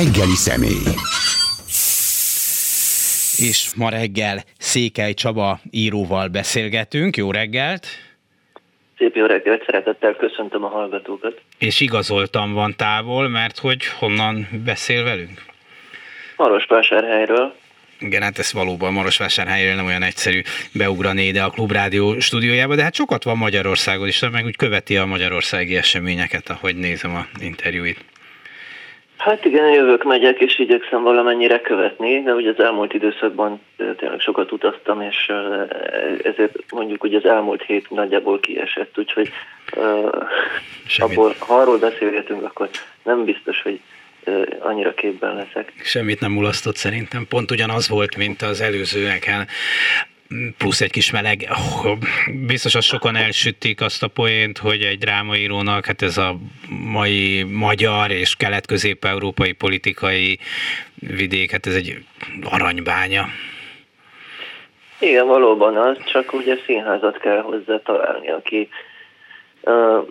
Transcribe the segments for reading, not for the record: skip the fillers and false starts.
Reggeli személy. És ma reggel Székely Csaba íróval beszélgetünk. Jó reggelt! Szép jó reggelt, szeretettel köszöntöm a hallgatókat. És igazoltam van távol, mert hogy honnan beszél velünk? Marosvásárhelyről. Igen, hát ez valóban Marosvásárhelyről nem olyan egyszerű beugrani ide a Klubrádió stúdiójába, de hát sokat van Magyarországon is, meg úgy követi a magyarországi eseményeket, ahogy nézem a interjúit. Hát igen, jövök, megyek, és igyekszem valamennyire követni, de ugye az elmúlt időszakban tényleg sokat utaztam, és ezért mondjuk, hogy az elmúlt hét nagyjából kiesett, úgyhogy abból, ha arról beszélgetünk, akkor nem biztos, hogy annyira képben leszek. Semmit nem mulasztott szerintem, pont ugyanaz volt, mint az előzőeken. Plusz egy kis meleg. Biztos, hogy sokan elsütik azt a poént, hogy egy drámaírónak, hát ez a mai magyar és kelet-közép-európai politikai vidék, hát ez egy aranybánya. Igen, valóban az, csak ugye színházat kell hozzá találni, aki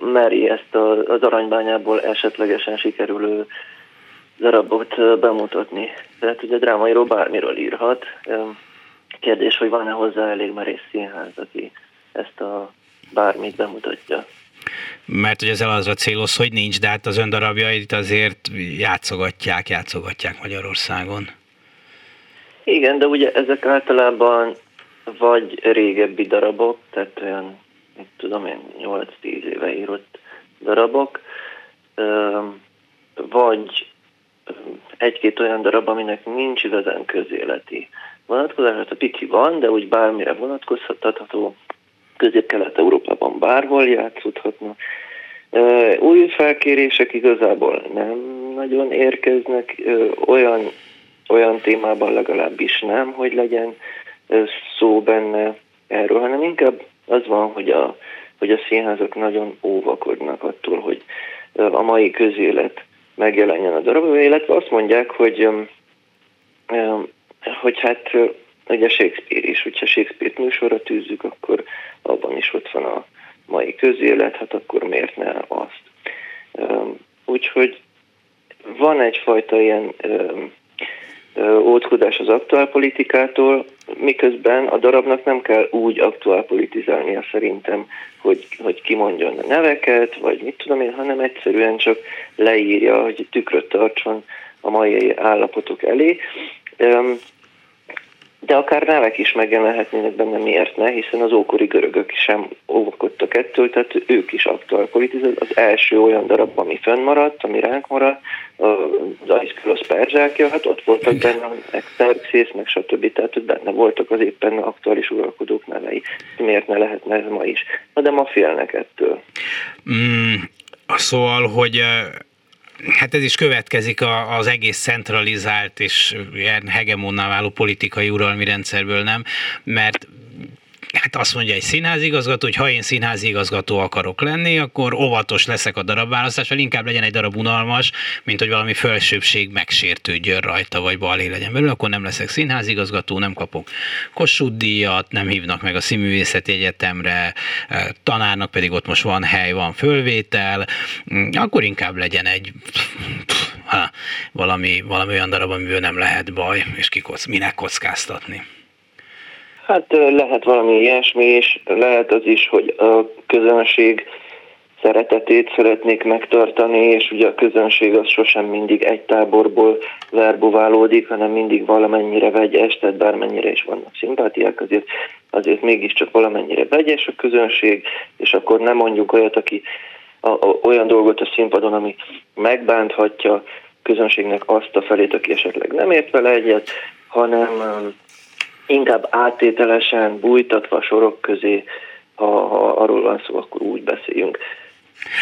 meri ezt az aranybányából esetlegesen sikerülő darabot bemutatni. Tehát ugye a drámaíró bármiről írhat. Kérdés, hogy van-e hozzá elég merész színház, aki ezt a bármit bemutatja. Mert hogy ezzel azra céloz, hogy nincs, de hát az ön darabjait azért játszogatják Magyarországon. Igen, de ugye ezek általában vagy régebbi darabok, tehát olyan, mit tudom én, 8-10 éve írott darabok, vagy egy-két olyan darab, aminek nincs igazán közéleti vonatkozás, hát a piki van, de úgy bármire vonatkozhatható, Közép-Kelet-Európában bárhol játszódhatna. Új felkérések igazából nem nagyon érkeznek, olyan témában legalábbis nem, hogy legyen szó benne erről, hanem inkább az van, hogy hogy a színházak nagyon óvakodnak attól, hogy a mai közélet megjelenjen a darabban, illetve azt mondják, hogy hát ugye Shakespeare is, hogyha Shakespeare-t műsorra tűzzük, akkor abban is ott van a mai közélet, hát akkor miért ne azt. Úgyhogy van egyfajta ilyen óckodás az aktuálpolitikától, miközben a darabnak nem kell úgy aktuálpolitizálnia szerintem, hogy kimondjon a neveket, vagy mit tudom én, hanem egyszerűen csak leírja, hogy tükröt tartson a mai állapotok elé. De akár nevek is megjelenhetnének benne, miért ne, hiszen az ókori görögök sem óvakodtak ettől, tehát ők is aktuálpolitizáltak. Az első olyan darab, ami fönnmaradt, ami ránk maradt, az Aiszkhülosz perzsákja, hát ott voltak benne, meg Szerxész, meg stb. Tehát benne voltak az éppen aktuális uralkodók nevei. Miért ne lehetne ez ma is? Na de ma félnek ettől. Szóval, hogy... Hát ez is következik az egész centralizált és hegemonnál váló politikai uralmi rendszerből, nem? Mert hát azt mondja egy színházigazgató, hogy ha én színházigazgató akarok lenni, akkor óvatos leszek a darabválasztással, inkább legyen egy darab unalmas, mint hogy valami felsőbbség megsértődjön rajta, vagy balhé legyen belőle, akkor nem leszek színházigazgató, nem kapok Kossuth-díjat, nem hívnak meg a Színművészeti Egyetemre, tanárnak pedig ott most van hely, van fölvétel, akkor inkább legyen egy valami olyan darab, amiből nem lehet baj, és minek kockáztatni. Hát lehet valami ilyesmi, és lehet az is, hogy a közönség szeretetét szeretnék megtartani, és ugye a közönség az sosem mindig egy táborból verbuválódik, hanem mindig valamennyire vegyes, tehát bármennyire is vannak szimpátiák, azért mégiscsak valamennyire vegyes a közönség, és akkor nem mondjuk olyat, aki olyan dolgot a színpadon, ami megbánthatja a közönségnek azt a felét, aki esetleg nem ért vele egyet, hanem... inkább áttételesen, bújtatva sorok közé, ha arról van szó, akkor úgy beszéljünk.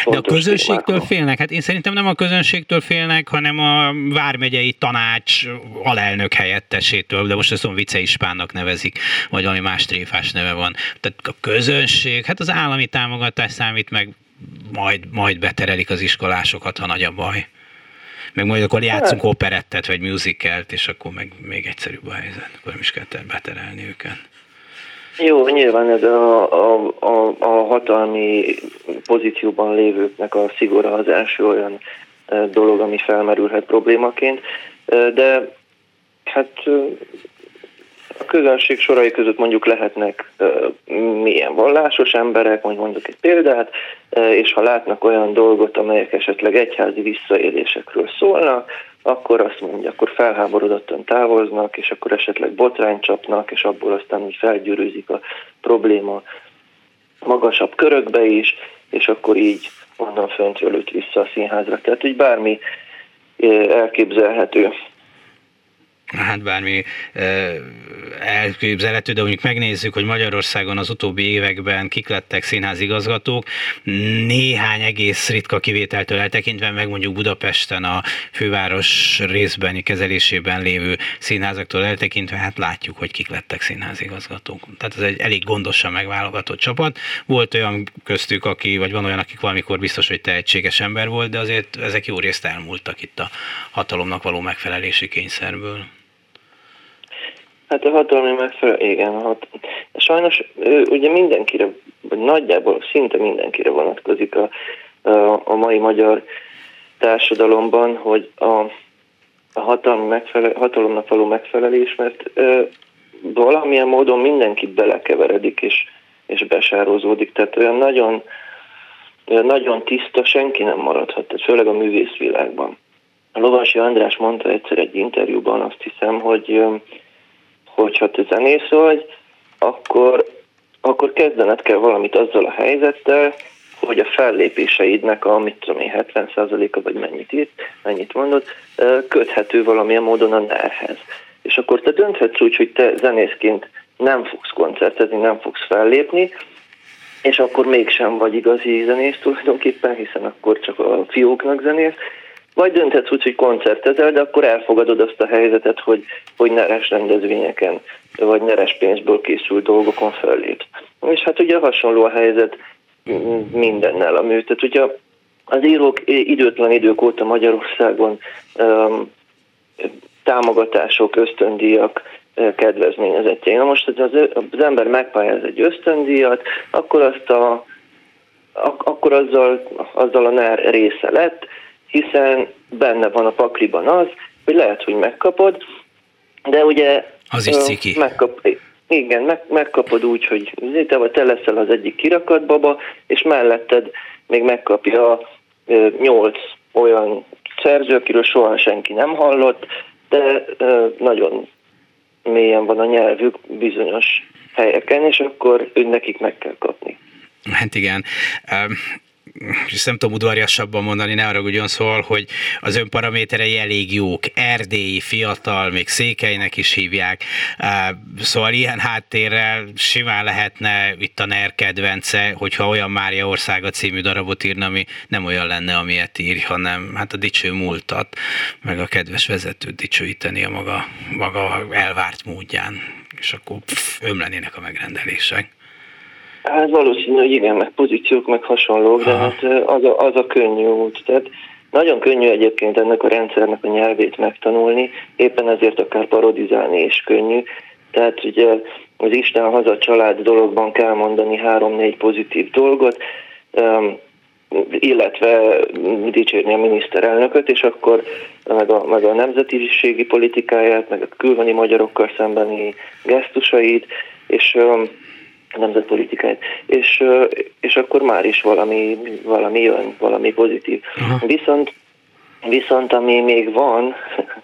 Fontos de a közönségtől témákon. Félnek? Hát én szerintem nem a közönségtől félnek, hanem a vármegyei tanács alelnök helyettesétől, de most ezt mondom, Vice Ispánnak nevezik, vagy valami más tréfás neve van. Tehát a közönség, hát az állami támogatás számít meg, majd beterelik az iskolásokat, ha nagy a baj. Meg majd akkor játszunk operettet, vagy musicalt, és akkor meg még egyszerűbb a helyzet. Akkor nem is kell beterelni őket. Jó, nyilván ez a hatalmi pozícióban lévőknek a szigora az első olyan dolog, ami felmerülhet problémaként, de hát a közönség sorai között mondjuk lehetnek milyen vallásos emberek, mondjuk egy példát, és ha látnak olyan dolgot, amelyek esetleg egyházi visszaélésekről szólnak, akkor azt mondja, akkor felháborodottan távoznak, és akkor esetleg botrányt csapnak, és abból aztán úgy felgyűrűzik a probléma magasabb körökbe is, és akkor így onnan föntről üt vissza a színházra. Tehát így bármi elképzelhető. Hát bármi elképzelhető, de mondjuk megnézzük, hogy Magyarországon az utóbbi években kik lettek színházigazgatók, néhány egész ritka kivételtől eltekintve, meg mondjuk Budapesten a főváros részbeni kezelésében lévő színházaktól eltekintve, hát látjuk, hogy kik lettek színházigazgatók. Tehát ez egy elég gondosan megválogatott csapat. Volt olyan köztük, aki, vagy van olyan, akik valamikor biztos, hogy tehetséges ember volt, de azért ezek jó részt elmúltak itt a hatalomnak való megfelelési kényszerből. Hát a hatalmi megfelelő, igen. Sajnos ugye mindenkire, vagy nagyjából szinte mindenkire vonatkozik a mai magyar társadalomban, hogy a hatalomnak való megfelelés, mert valamilyen módon mindenki belekeveredik és besározódik. Tehát olyan nagyon tiszta senki nem maradhat, tehát főleg a művészvilágban. Lovasi András mondta egyszer egy interjúban, azt hiszem, hogy ha te zenész vagy, akkor kezdened kell valamit azzal a helyzettel, hogy a fellépéseidnek a, mit tudom én, 70%-a vagy mennyit mondod, köthető valamilyen módon a NER-hez. És akkor te dönthetsz úgy, hogy te zenészként nem fogsz koncertezni, nem fogsz fellépni, és akkor mégsem vagy igazi zenész tulajdonképpen, hiszen akkor csak a fióknak zenész. Vagy dönthetsz úgy, hogy koncertezel, de akkor elfogadod azt a helyzetet, hogy neres rendezvényeken, vagy neres pénzből készült dolgokon fellépsz. És hát ugye hasonló a helyzet mindennel a mű. Tehát ugye az írók időtlen idők óta Magyarországon támogatások, ösztöndíjak, kedvezményezettjei. Na most, hogy az ember megpályáz egy ösztöndíjat, akkor azzal a NER része lett, hiszen benne van a pakliban az, hogy lehet, hogy megkapod, de ugye az is ciki. Megkapod úgy, hogy te leszel az egyik kirakat baba, és melletted még megkapja 8 olyan szerző, akiről soha senki nem hallott, de nagyon mélyen van a nyelvük bizonyos helyeken, és akkor nekik meg kell kapni. Hát igen. És nem tudom udvariasabban mondani, ne haragudjon, szóval, hogy az önparaméterei elég jók, erdélyi, fiatal, még Székelynek is hívják, szóval ilyen háttérrel simán lehetne itt a NER kedvence, hogyha olyan Mária országa című darabot írna, ami nem olyan lenne, amilyet ír, hanem hát a dicső múltat, meg a kedves vezetőt dicsőíteni a maga elvárt módján, és akkor ömlenének a megrendelések. Hát valószínű, hogy igen, meg pozíciók, meg hasonlók, de hát az a könnyű út. Tehát nagyon könnyű egyébként ennek a rendszernek a nyelvét megtanulni, éppen ezért akár parodizálni is könnyű. Tehát ugye az Isten haza család dologban kell mondani 3-4 pozitív dolgot, illetve dicsérni a miniszterelnököt, és akkor meg a nemzetiségi politikáját, meg a külhoni magyarokkal szembeni gesztusait, és nemzetpolitikáját, és akkor már is valami jön, valami pozitív. Aha. Viszont ami még van,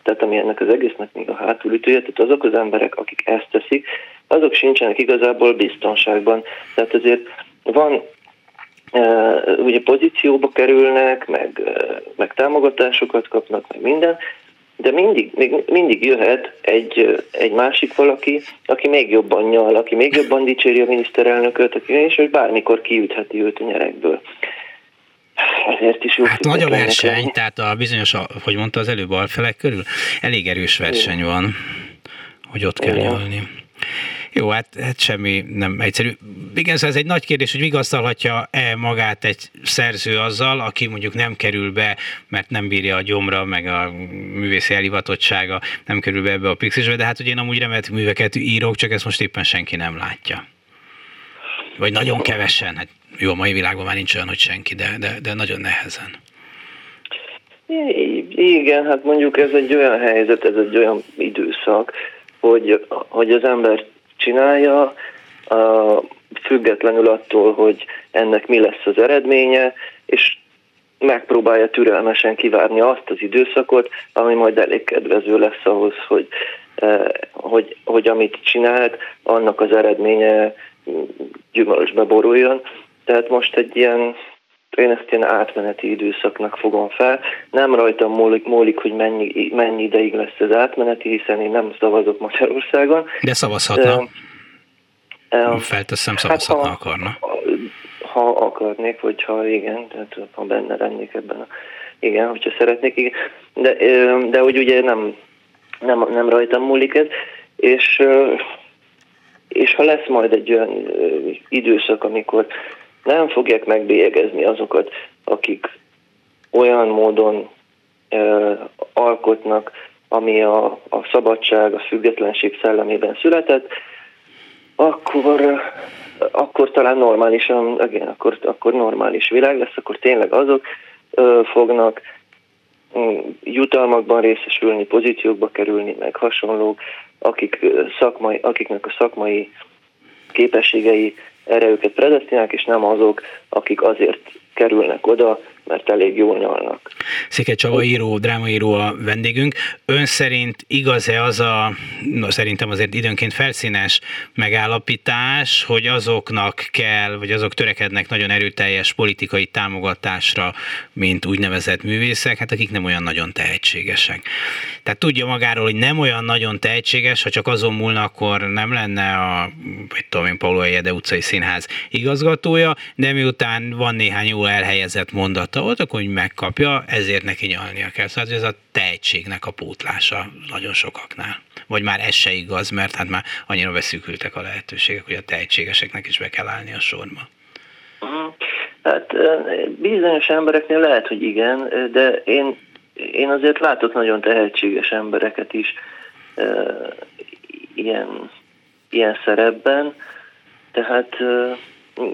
tehát ami ennek az egésznek még a hátulütője, tehát azok az emberek, akik ezt teszik, azok sincsenek igazából biztonságban. Tehát azért van, ugye pozícióba kerülnek, meg támogatásokat kapnak, meg minden, de mindig jöhet egy másik valaki, aki még jobban nyal, aki még jobban dicséri a miniszterelnököt, és bármikor kiütheti őt a nyerekből. Ezért is jó. Hát nagy a verseny, tehát a bizonyos, hogy mondta az előbb, alfelek körül, elég erős verseny van, hogy ott kell nyalni. Jó, hát semmi nem egyszerű. Igen, szóval ez egy nagy kérdés, hogy vigasztalhatja-e magát egy szerző azzal, aki mondjuk nem kerül be, mert nem bírja a gyomra, meg a művészi elhivatottsága, nem kerül be ebbe a pixisbe, de hát ugye én amúgy remek műveket írok, csak ezt most éppen senki nem látja. Vagy nagyon kevesen. Hát jó, a mai világban már nincs olyan, hogy senki, de nagyon nehezen. Igen, hát mondjuk ez egy olyan helyzet, ez egy olyan időszak, hogy az ember csinálja, függetlenül attól, hogy ennek mi lesz az eredménye, és megpróbálja türelmesen kivárni azt az időszakot, ami majd elég kedvező lesz ahhoz, hogy amit csinált, annak az eredménye gyümölcsbe boruljon. Tehát most én ezt ilyen átmeneti időszaknak fogom fel. Nem rajtam múlik, hogy mennyi ideig lesz ez átmeneti, hiszen én nem szavazok Magyarországon. De szavazhatna. Felteszem, szavazhatna hát, akarna. Ha akarnék, hogyha igen, tehát ha benne lennék ebben a... Igen, hogyha szeretnék, igen. De hogy ugye nem rajtam múlik ez, és ha lesz majd egy olyan időszak, amikor nem fogják megbélyegezni azokat, akik olyan módon alkotnak, ami a szabadság, a függetlenség szellemében született, akkor talán normálisan, igen, akkor normális világ lesz, akkor tényleg azok fognak jutalmakban részesülni, pozíciókba kerülni, meg hasonlók, akiknek a szakmai képességei erre őket predesztinálják, és nem azok, akik azért kerülnek oda, mert elég jól nyalnak. Székely Csaba író, drámaíró a vendégünk. Ön szerint igaz-e az szerintem azért időnként felszínes megállapítás, hogy azoknak kell, vagy azok törekednek nagyon erőteljes politikai támogatásra, mint úgynevezett művészek, hát akik nem olyan nagyon tehetségesek. Tehát tudja magáról, hogy nem olyan nagyon tehetséges, ha csak azon múlna, akkor nem lenne Paula Jede utcai színház igazgatója, de miután van néhány jól elhelyezett mondat, akkor hogy megkapja, ezért neki nyalnia kell. Szóval ez a tehetségnek a pótlása nagyon sokaknál. Vagy már ez se igaz, mert hát már annyira beszűkültek a lehetőségek, hogy a tehetségeseknek is be kell állni a sorba. Hát bizonyos embereknél lehet, hogy igen, de én azért látok nagyon tehetséges embereket is ilyen szerepben, tehát...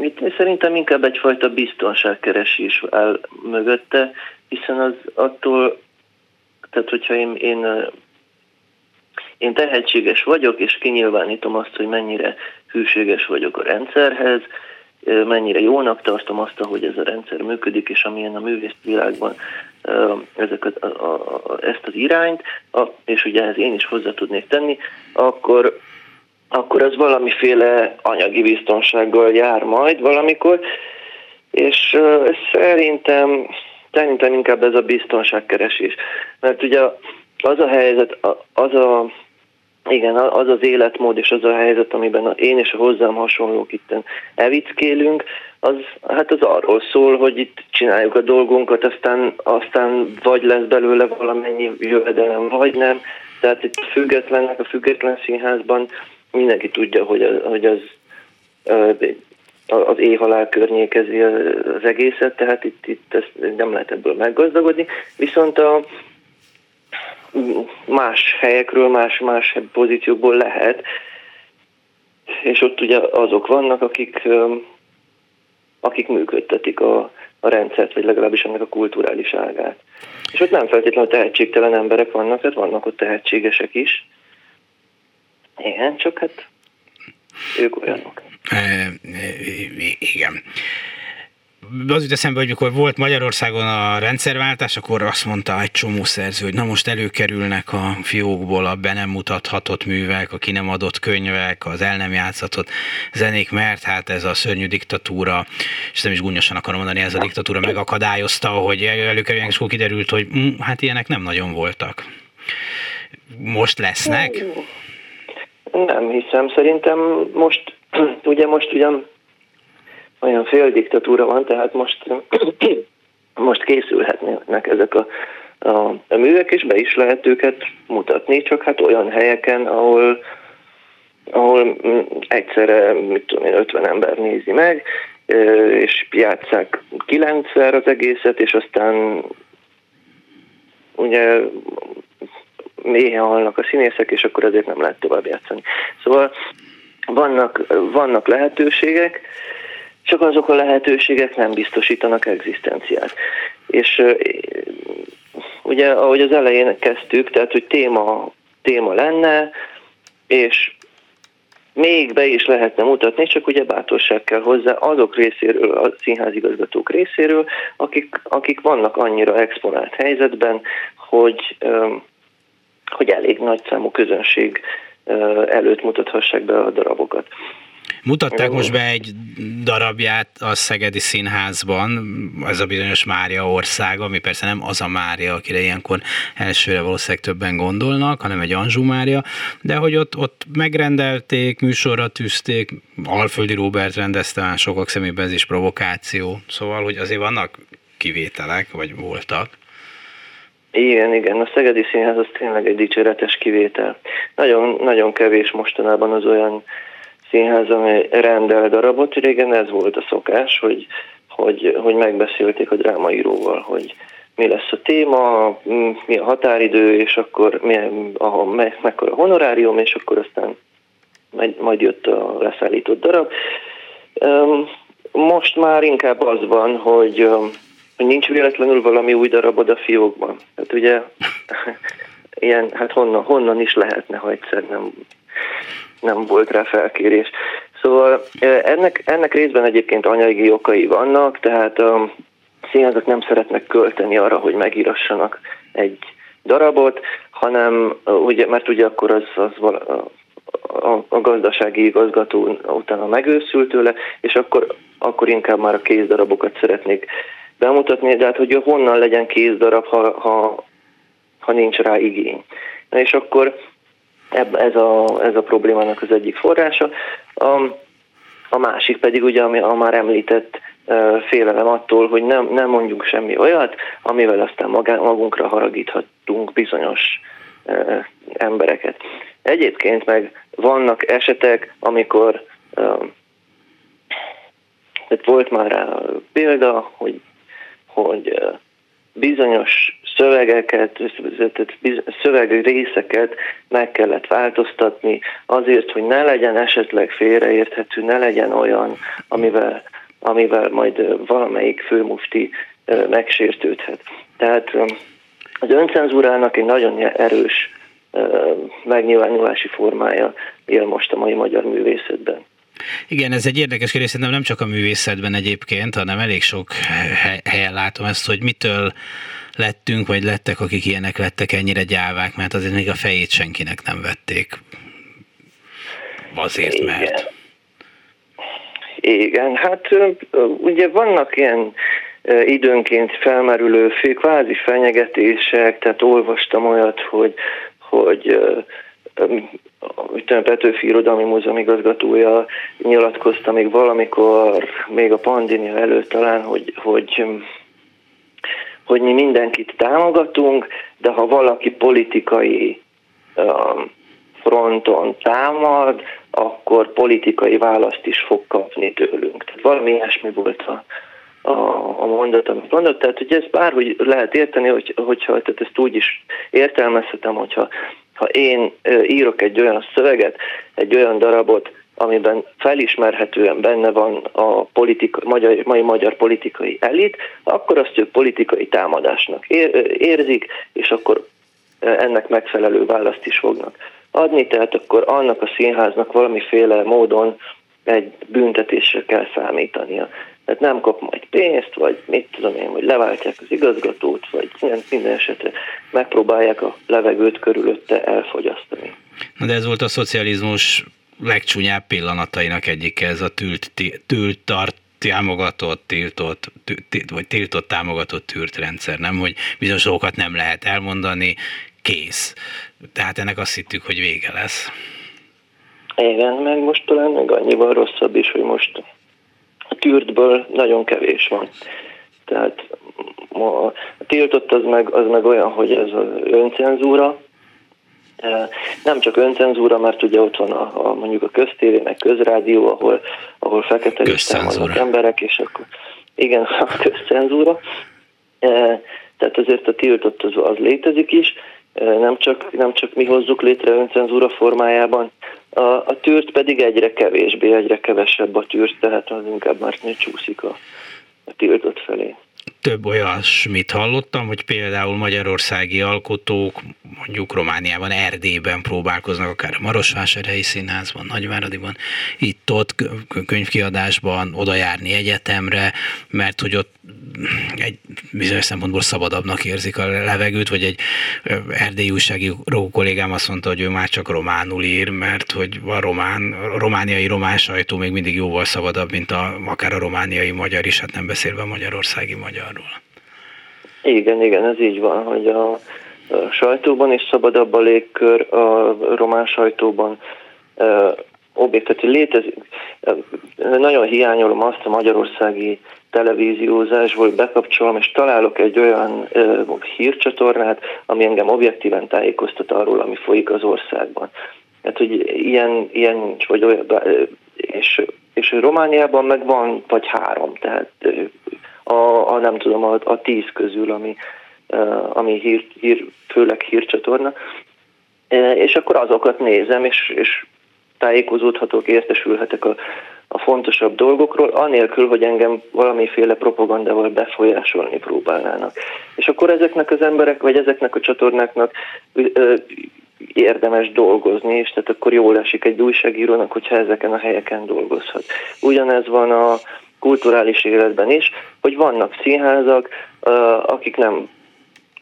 Itt szerintem inkább egyfajta biztonságkeresés áll mögötte, hiszen az attól, tehát hogyha én tehetséges vagyok, és kinyilvánítom azt, hogy mennyire hűséges vagyok a rendszerhez, mennyire jónak tartom azt, ahogy ez a rendszer működik, és amilyen a művészvilágban ezt az irányt, és ugye ehhez én is hozzá tudnék tenni, akkor az valamiféle anyagi biztonsággal jár majd valamikor, és szerintem inkább ez a biztonságkeresés. Mert ugye az a helyzet, az az életmód és az a helyzet, amiben én és a hozzám hasonlók itten evickélünk, az arról szól, hogy itt csináljuk a dolgunkat, aztán vagy lesz belőle valamennyi jövedelem, vagy nem. Tehát itt a független színházban mindenki tudja, hogy az éhhalál környékezi az egészet, tehát itt ezt nem lehet ebből meggazdagodni. Viszont a más helyekről, más pozíciókból lehet, és ott ugye azok vannak, akik működtetik a rendszert, vagy legalábbis ennek a kulturális ágát. És ott nem feltétlenül tehetségtelen emberek vannak, tehát vannak ott tehetségesek is. Igen, csak hát ők olyanok. Igen. Az jut eszembe, hogy mikor volt Magyarországon a rendszerváltás, akkor azt mondta egy csomó szerző, hogy na most előkerülnek a fiókból a be nem mutathatott művek, a ki nem adott könyvek, az el nem játszatott zenék, mert hát ez a szörnyű diktatúra, és nem is gúnyosan akarom mondani, ez a diktatúra megakadályozta, hogy előkerüljenek, és akkor kiderült, hogy hát ilyenek nem nagyon voltak. Most lesznek? Nem hiszem, szerintem most ugyan olyan féldiktatúra van, tehát most készülhetnek ezek a művek, és be is lehet őket mutatni, csak hát olyan helyeken, ahol egyszerre, 50 ember nézi meg, és játsszák 9-szer az egészet, és aztán ugye... méhen halnak a színészek, és akkor ezért nem lehet tovább játszani. Szóval vannak lehetőségek, csak azok a lehetőségek nem biztosítanak egzisztenciát. És ugye ahogy az elején kezdtük, tehát hogy téma lenne, és még be is lehetne mutatni, csak ugye bátorság kell hozzá azok részéről, a színházigazgatók részéről, akik vannak annyira exponált helyzetben, hogy elég nagy számú közönség előtt mutathassák be a darabokat. Mutatták most be egy darabját a Szegedi Színházban, ez a bizonyos Mária országa, ami persze nem az a Mária, akire ilyenkor elsőre valószínűleg többen gondolnak, hanem egy Anzsú Mária, de hogy ott megrendelték, műsorra tűzték, Alföldi Róbert rendezte, sokak szemében ez is provokáció, szóval, hogy azért vannak kivételek, vagy voltak. Igen, a Szegedi Színház az tényleg egy dicséretes kivétel. Nagyon, nagyon kevés mostanában az olyan színház, amely rendel darabot. Régen ez volt a szokás, hogy megbeszélték a drámaíróval, hogy mi lesz a téma, mi a határidő, és akkor mekkora a honorárium, és akkor aztán majd jött a leszállított darab. Most már inkább az van, hogy nincs véletlenül valami új darabod a fiókban. Hát ugye ilyen, hát honnan is lehetne, ha egyszer nem volt rá felkérés. Szóval ennek részben egyébként anyagi okai vannak, tehát a színházak nem szeretnek költeni arra, hogy megírassanak egy darabot, hanem ugye, mert ugye akkor a gazdasági igazgató utána megőszül tőle, és akkor inkább már a kézdarabokat szeretnék bemutatni, de hát hogy honnan legyen kézdarab, ha nincs rá igény. Na és akkor ez a problémának az egyik forrása. A másik pedig ugye, ami a már említett félelem attól, hogy nem mondjuk semmi olyat, amivel aztán magunkra haragíthatunk bizonyos embereket. Egyébként meg vannak esetek, amikor volt már rá példa, hogy bizonyos szövegrészeket meg kellett változtatni azért, hogy ne legyen esetleg félreérthető, ne legyen olyan, amivel majd valamelyik főmufti megsértődhet. Tehát az öncenzúrának egy nagyon erős megnyilvánulási formája él most a mai magyar művészetben. Igen, ez egy érdekes kérdés, szerintem nem csak a művészetben egyébként, hanem elég sok helyen látom ezt, hogy mitől lettünk, vagy lettek, akik ilyenek lettek ennyire gyávák, mert azért még a fejét senkinek nem vették. Azért, mert... Igen, hát ugye vannak ilyen időnként felmerülő kvázi fenyegetések, tehát olvastam olyat, hogy Petőfi Irodalmi Múzeum igazgatója nyilatkozta még valamikor, még a pandémia előtt talán, hogy mi mindenkit támogatunk, de ha valaki politikai fronton támad, akkor politikai választ is fog kapni tőlünk. Tehát valami ilyesmi volt a mondat, amit mondott. Tehát, hogy ezt bárhogy lehet érteni, tehát ezt úgy is értelmezhetem, hogyha én írok egy olyan szöveget, egy olyan darabot, amiben felismerhetően benne van a mai magyar politikai elit, akkor azt ők politikai támadásnak érzik, és akkor ennek megfelelő választ is fognak adni, tehát akkor annak a színháznak valamiféle módon egy büntetésre kell számítania. Tehát nem kap majd pénzt, vagy mit tudom én, hogy leváltják az igazgatót, vagy minden esetre megpróbálják a levegőt körülötte elfogyasztani. Na de ez volt a szocializmus legcsúnyább pillanatainak egyike, ez a tiltott, támogatott tűrt rendszer, nem? Hogy bizonyos dolgokat nem lehet elmondani, kész. Tehát ennek azt hittük, hogy vége lesz. Igen, meg most talán meg annyival rosszabb is, hogy most a tűrtből nagyon kevés van. Tehát a tiltott az meg olyan, hogy ez az öncenzúra. Nem csak öncenzúra, mert ugye ott van mondjuk a köztévé, meg közrádió, ahol fekete listán vannak emberek, és akkor igen, a közcenzúra. Tehát azért a tiltott az létezik is, nem csak mi hozzuk létre öncenzúra formájában. A tűrt pedig egyre kevesebb a tűrt, tehát az inkább már csúszik a tiltott felé. több olyasmit hallottam, hogy például magyarországi alkotók mondjuk Romániában, Erdélyben próbálkoznak, akár a Marosvásárhelyi Színházban, Nagyváradiban, itt-ott könyvkiadásban, oda járni egyetemre, mert hogy ott egy bizonyos szempontból szabadabbnak érzik a levegőt, vagy egy erdélyi újságíró kollégám azt mondta, hogy ő már csak románul ír, mert hogy a romániai román sajtó még mindig jóval szabadabb, mint akár a romániai magyar is, hát nem beszélve a magyarországi magyarról. Igen, ez így van, hogy a sajtóban is szabadabb a légkör, a román sajtóban objektív létezik. Nagyon hiányolom azt a magyarországi televíziózásból, bekapcsolom, és találok egy olyan hírcsatornát, ami engem objektíven tájékoztat arról, ami folyik az országban. Hát, hogy ilyen nincs, vagy olyan, és Romániában meg van, vagy három, tehát nem tudom, a 10 közül, ami főleg hírcsatorna, és akkor azokat nézem, és tájékozódhatok, értesülhetek a fontosabb dolgokról, anélkül, hogy engem valamiféle propagandával befolyásolni próbálnának. És akkor ezeknek az emberek, vagy ezeknek a csatornáknak érdemes dolgozni, és tehát akkor jól esik egy újságírónak, hogyha ezeken a helyeken dolgozhat. Ugyanez van a kulturális életben is, hogy vannak színházak, akik nem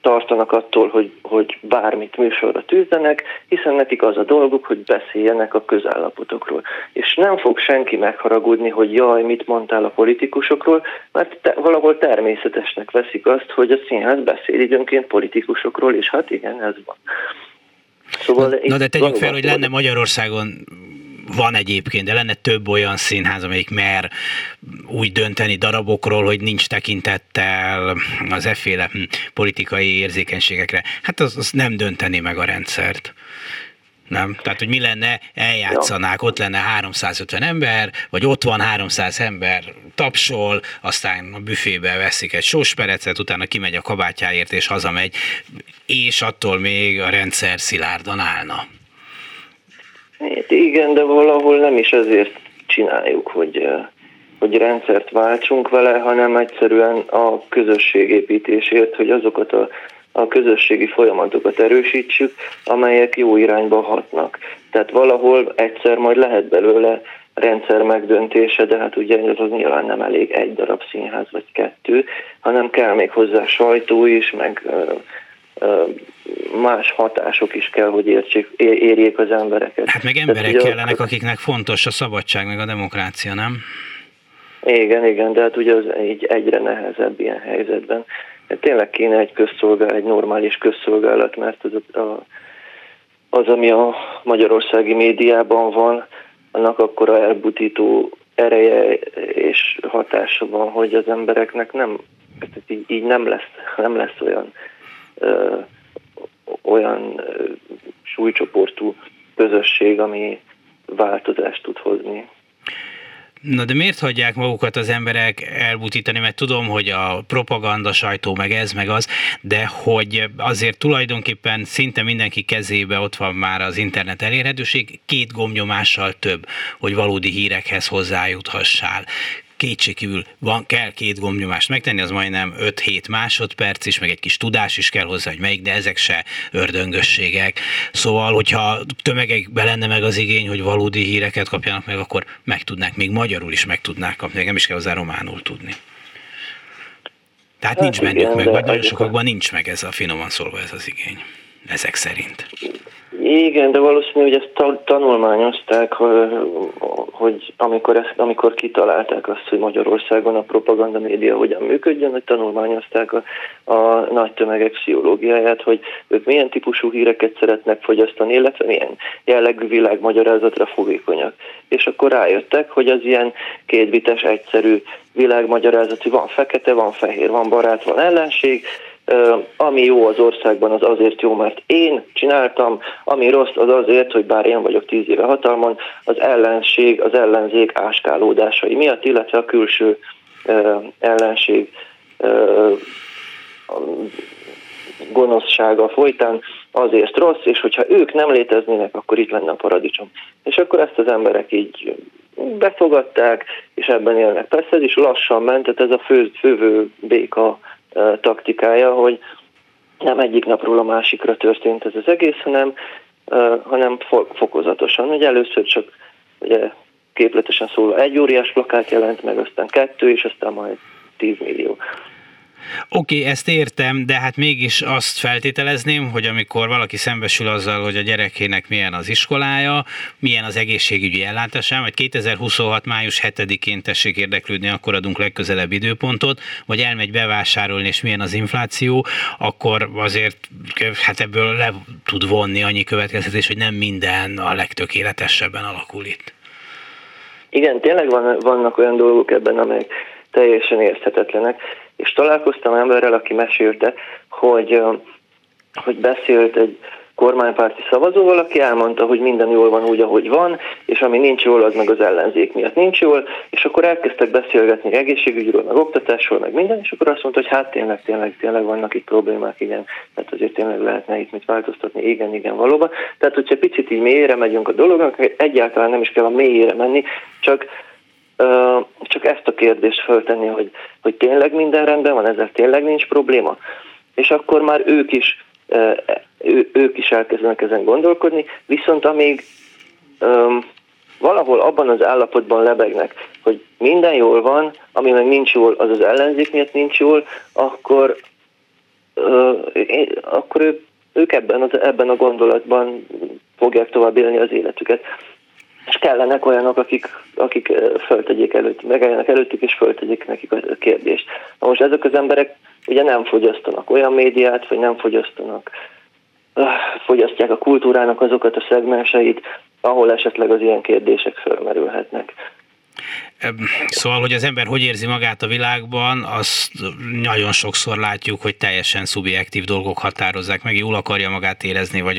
tartanak attól, hogy bármit műsorra tűzzenek, hiszen nekik az a dolguk, hogy beszéljenek a közállapotokról. És nem fog senki megharagudni, hogy jaj, mit mondtál a politikusokról, mert valahol természetesnek veszik azt, hogy a színház beszél időnként politikusokról, és hát igen, ez van. Szóval na de tegyük fel, hogy lenne Magyarországon, van egyébként, de lenne több olyan színház, amelyik mer úgy dönteni darabokról, hogy nincs tekintettel az efféle politikai érzékenységekre. Hát az nem dönteni meg a rendszert. Nem? Tehát, hogy mi lenne, eljátszanák, ott lenne 350 ember, vagy ott van 300 ember, tapsol, aztán a büfébe veszik egy sósperecet, utána kimegy a kabátjáért és hazamegy, és attól még a rendszer szilárdan állna. Igen, de valahol nem is ezért csináljuk, hogy rendszert váltsunk vele, hanem egyszerűen a közösségépítésért, hogy azokat a közösségi folyamatokat erősítsük, amelyek jó irányba hatnak. Tehát valahol egyszer majd lehet belőle rendszer megdöntése, de hát ugye az nyilván nem elég egy darab színház vagy 2, hanem kell még hozzá sajtó is, meg más hatások is kell, hogy érjék az embereket. Hát meg emberek kellenek, akiknek fontos a szabadság, meg a demokrácia, nem? Igen, de hát ugye az így egyre nehezebb ilyen helyzetben. Tényleg kéne egy normális közszolgálat, mert az, ami a magyarországi médiában van, annak akkora elbutító ereje és hatása van, hogy az embereknek így nem lesz olyan súlycsoportú közösség, ami változást tud hozni. Na de miért hagyják magukat az emberek elbutítani? Mert tudom, hogy a propaganda sajtó, meg ez, meg az, de hogy azért tulajdonképpen szinte mindenki kezébe ott van már az internet elérhetőség, 2 gombnyomással több, hogy valódi hírekhez hozzájuthassál. Kétségkívül kell 2 gombnyomást megtenni, az majdnem 5-7 másodperc is, meg egy kis tudás is kell hozzá, hogy melyik, de ezek se ördöngösségek. Szóval, hogyha tömegekben lenne meg az igény, hogy valódi híreket kapjanak meg, akkor megtudnák, még magyarul is meg tudnák kapni, nem is kell hozzá románul tudni. Tehát hát nincs bennük meg, vagy nagyon sokakban nincs meg ez a finoman szólva ez az igény, ezek szerint. Igen, de valószínű, hogy ezt tanulmányozták, hogy amikor kitalálták azt, hogy Magyarországon a propaganda média hogyan működjön, hogy tanulmányozták a nagy tömegek pszichológiáját, hogy ők milyen típusú híreket szeretnek fogyasztani, illetve milyen jellegű világmagyarázatra fogékonyak. És akkor rájöttek, hogy az ilyen kétbites, egyszerű világmagyarázat, van fekete, van fehér, van barát, van ellenség, ami jó az országban, az azért jó, mert én csináltam, ami rossz, az azért, hogy bár én vagyok 10 éve hatalmon, az ellenség, az ellenzék áskálódásai miatt, illetve a külső ellenség gonoszsága folytán azért rossz, és hogyha ők nem léteznének, akkor itt lenne a paradicsom. És akkor ezt az emberek így befogadták, és ebben élnek. Persze ez is lassan ment, tehát ez a fővő béka taktikája, hogy nem egyik napról a másikra történt ez az egész, hanem fokozatosan. Ugye először csak ugye, képletesen szólva egy óriás plakát jelent, meg aztán 2, és aztán majd 10 millió. Oké, ezt értem, de hát mégis azt feltételezném, hogy amikor valaki szembesül azzal, hogy a gyerekének milyen az iskolája, milyen az egészségügyi ellátása, vagy 2026. május 7-én tessék érdeklődni, akkor adunk legközelebb időpontot, vagy elmegy bevásárolni, és milyen az infláció, akkor azért hát ebből le tud vonni annyi következtetés, hogy nem minden a legtökéletesebben alakul itt. Igen, tényleg vannak olyan dolgok ebben, amelyek teljesen érthetetlenek, és találkoztam emberrel, aki mesélte, hogy beszélt egy kormánypárti szavazóval, aki elmondta, hogy minden jól van úgy, ahogy van, és ami nincs jól, az meg az ellenzék miatt nincs jól, és akkor elkezdtek beszélgetni egészségügyről, meg oktatásról, meg minden, és akkor azt mondta, hogy hát tényleg vannak itt problémák, igen, tehát azért tényleg lehetne itt mit változtatni, igen, valóban. Tehát, hogyha picit így mélyére megyünk a dolognak, egyáltalán nem is kell a mélyére menni, csak ezt a kérdést föltenni, hogy tényleg minden rendben van, ezzel tényleg nincs probléma. És akkor már ők is elkezdenek ezen gondolkodni, viszont amíg valahol abban az állapotban lebegnek, hogy minden jól van, ami meg nincs jól, az az ellenzék miatt nincs jól, akkor ők ebben a gondolatban fogják tovább élni az életüket. És kellenek olyanok, akik föltegyék előtt, megálljanak előttük, és föltegyék nekik a kérdést. Na most ezek az emberek ugye nem fogyasztanak olyan médiát, vagy nem fogyasztják a kultúrának azokat a szegmenseit, ahol esetleg az ilyen kérdések fölmerülhetnek. Szóval, hogy az ember hogy érzi magát a világban, azt nagyon sokszor látjuk, hogy teljesen szubjektív dolgok határozzák meg, jól akarja magát érezni, vagy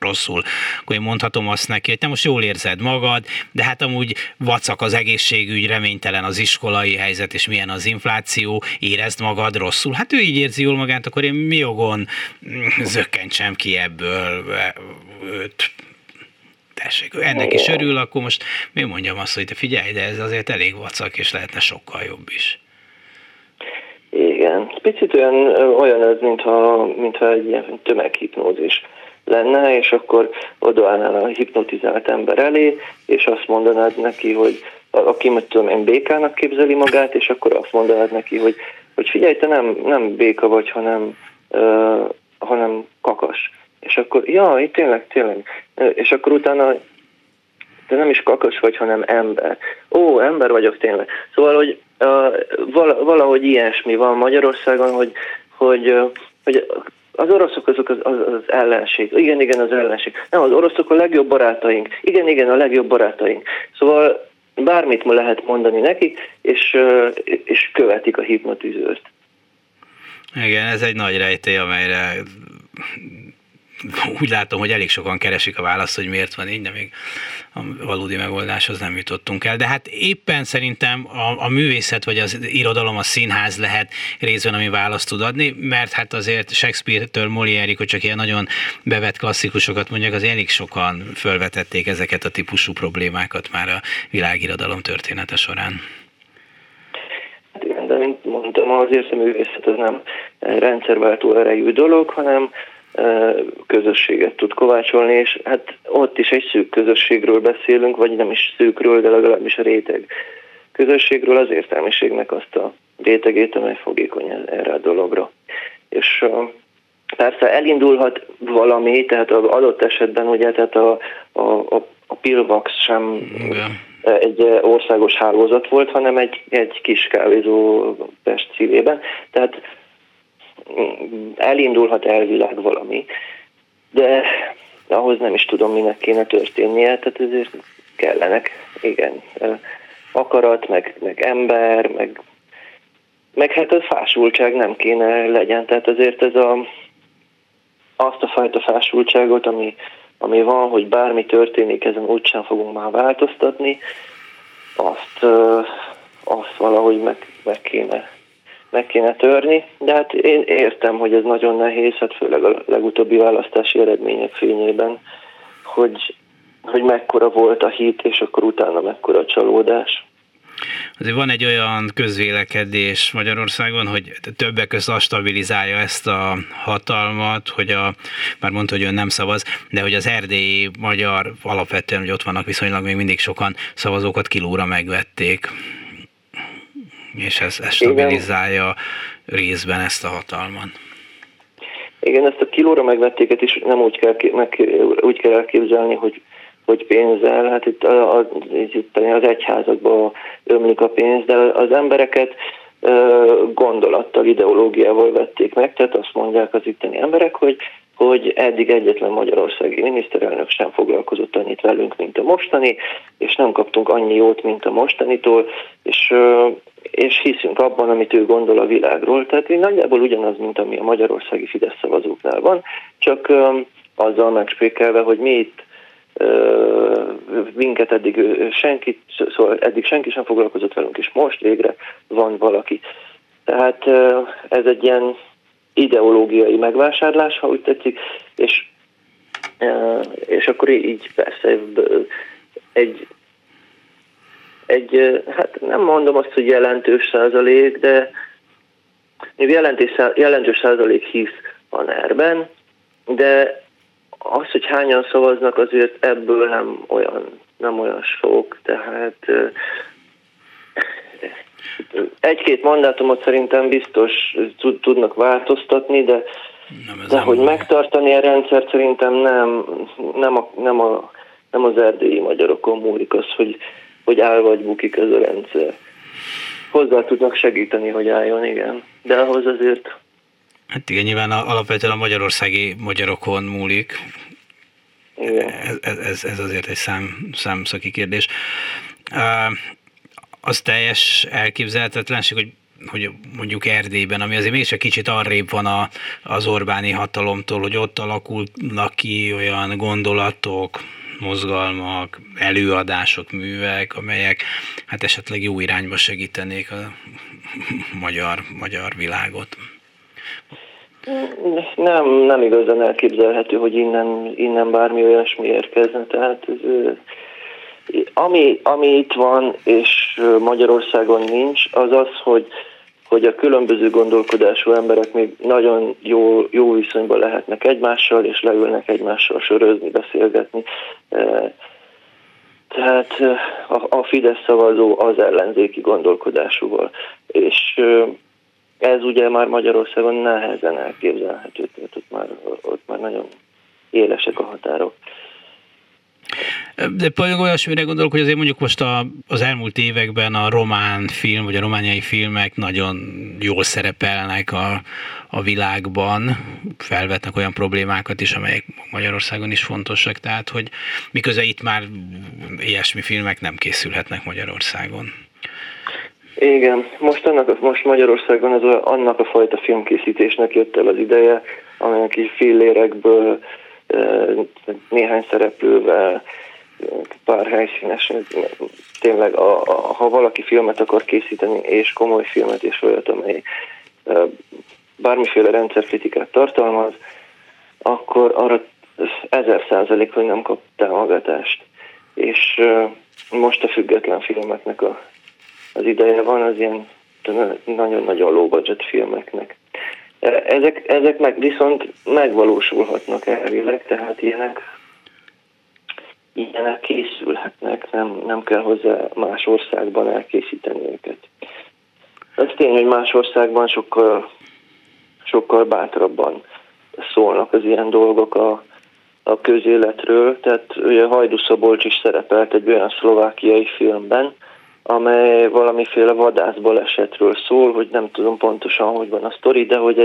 rosszul. Akkor én mondhatom azt neki, hogy te most jól érzed magad, de hát amúgy vacak az egészségügy, reménytelen az iskolai helyzet, és milyen az infláció, érezd magad rosszul. Hát ő így érzi jól magát, akkor én mi jogon zökkentsem ki ebből őt. Ennek is örül, akkor most mi mondjam azt, hogy te figyelj, de ez azért elég vacak, és lehetne sokkal jobb is. Igen. Picit olyan ez, mintha egy ilyen tömeghipnózis lenne, és akkor odaállnál a hipnotizált ember elé, és azt mondanád neki, hogy aki mit tudom én békának képzeli magát, és akkor azt mondanád neki, hogy figyelj, te nem béka vagy, hanem kakas. És akkor, itt tényleg. És akkor utána, de nem is kakas vagy, hanem ember. Ó, ember vagyok tényleg. Szóval, hogy valahogy ilyesmi van Magyarországon, hogy az oroszok azok az ellenség. Igen, az ellenség. Nem, az oroszok a legjobb barátaink. Igen, a legjobb barátaink. Szóval bármit ma lehet mondani nekik, és követik a hipnotizőt. Igen, ez egy nagy rejtély, amelyre... Úgy látom, hogy elég sokan keresik a választ, hogy miért van így, de még a valódi megoldáshoz nem jutottunk el. De hát éppen szerintem a művészet, vagy az irodalom, a színház lehet részben, ami választ tud adni, mert hát azért Shakespeare-től Moliérig, hogy csak ilyen nagyon bevett klasszikusokat mondjak, az elég sokan felvetették ezeket a típusú problémákat már a világirodalom története során. Hát igen, de mint mondtam, azért a művészet az nem rendszerváltó erejű dolog, hanem közösséget tud kovácsolni, és hát ott is egy szűk közösségről beszélünk, vagy nem is szűkről, de legalábbis a réteg közösségről, az értelmiségnek azt a rétegét, amely fogékony erre a dologra. És persze elindulhat valami, tehát az adott esetben ugye, tehát a Pilvax sem egy országos hálózat volt, hanem egy kis kávézó Pest szívében, tehát elindulhat elvileg valami, de ahhoz nem is tudom, minek kéne történnie, tehát ezért kellenek, igen, akarat, meg ember, meg hát a fásultság nem kéne legyen, tehát azért ez azt a fajta fásultságot, ami van, hogy bármi történik, ezen úgysem fogunk már változtatni, azt valahogy meg kéne. Meg kéne törni, de hát én értem, hogy ez nagyon nehéz, hát főleg a legutóbbi választási eredmények fényében, hogy hogy mekkora volt a hit, és akkor utána mekkora a csalódás. Azért van egy olyan közvélekedés Magyarországon, hogy többek között azt stabilizálja ezt a hatalmat, hogy már mondta, hogy ön nem szavaz, de hogy az erdélyi magyar alapvetően, hogy ott vannak viszonylag még mindig sokan, szavazókat kilóra megvették. És ez stabilizálja részben ezt a hatalmat. Igen, ezt a kilóra megvettéket is nem úgy kell elképzelni, hogy pénzzel, hát itt az egyházakba ömlik a pénz, de az embereket gondolattal, ideológiával vették meg, tehát azt mondják az itteni emberek, hogy eddig egyetlen magyarországi miniszterelnök sem foglalkozott annyit velünk, mint a mostani, és nem kaptunk annyi jót, mint a mostanitól, és hiszünk abban, amit ő gondol a világról. Tehát nagyjából ugyanaz, mint ami a magyarországi Fidesz szavazóknál van, csak azzal megspékelve, hogy mi itt minket eddig senki sem foglalkozott velünk, és most végre van valaki. Tehát ez egy ilyen ideológiai megvásárlás, ha úgy tetszik, és akkor így persze egy hát nem mondom azt, hogy jelentős százalék, de jelentős százalék hisz a NER-ben, de az, hogy hányan szavaznak, azért ebből nem olyan sok, tehát egy-két mandátumot szerintem biztos tudnak változtatni, de hogy megtartani a rendszert szerintem nem az erdélyi magyarokon múlik az, hogy áll vagy bukik ez a rendszer. Hozzá tudnak segíteni, hogy álljon, igen, de ahhoz azért... Hát igen, nyilván alapvetően a magyarországi magyarokon múlik. Ez azért egy számszaki kérdés. Az teljes elképzelhetetlenség, hogy mondjuk Erdélyben, ami azért mégis egy kicsit arrébb van az Orbáni hatalomtól, hogy ott alakulnak ki olyan gondolatok, mozgalmak, előadások, művek, amelyek hát esetleg jó irányba segítenék a magyar világot. Nem igazán elképzelhető, hogy innen bármi olyasmi érkezne, tehát ami itt van és Magyarországon nincs, az az, hogy a különböző gondolkodású emberek még nagyon jó viszonyban lehetnek egymással, és leülnek egymással sörözni, beszélgetni. Tehát a Fidesz szavazó az ellenzéki gondolkodásúval, és ez ugye már Magyarországon nehezen elképzelhető, tehát ott már nagyon élesek a határok. De olyasmire gondolok, hogy azért mondjuk most az elmúlt években a román film, vagy a romániai filmek nagyon jól szerepelnek a világban, felvetnek olyan problémákat is, amelyek Magyarországon is fontosak, tehát hogy miközben itt már ilyesmi filmek nem készülhetnek Magyarországon. Igen, most Magyarországon annak a fajta filmkészítésnek jött el az ideje, amelyek így fillérekből, néhány szereplővel, pár helyszínes, tényleg ha valaki filmet akar készíteni, és komoly filmet, és olyat, amely bármiféle rendszerkritikát tartalmaz, akkor arra 1000% hogy nem kap támogatást. És most a független filmeknek az ideje van, az ilyen nagyon-nagyon low budget filmeknek. Ezek meg viszont megvalósulhatnak elvileg, tehát ilyenek készülhetnek, nem kell hozzá más országban elkészíteni őket. Ez tény, hogy más országban sokkal, sokkal bátrabban szólnak az ilyen dolgok a közéletről, tehát ugye Hajdú Szabolcs is szerepelt egy olyan szlovákiai filmben, amely valamiféle vadászbalesetről szól, hogy nem tudom pontosan, hogy van a sztori, de hogy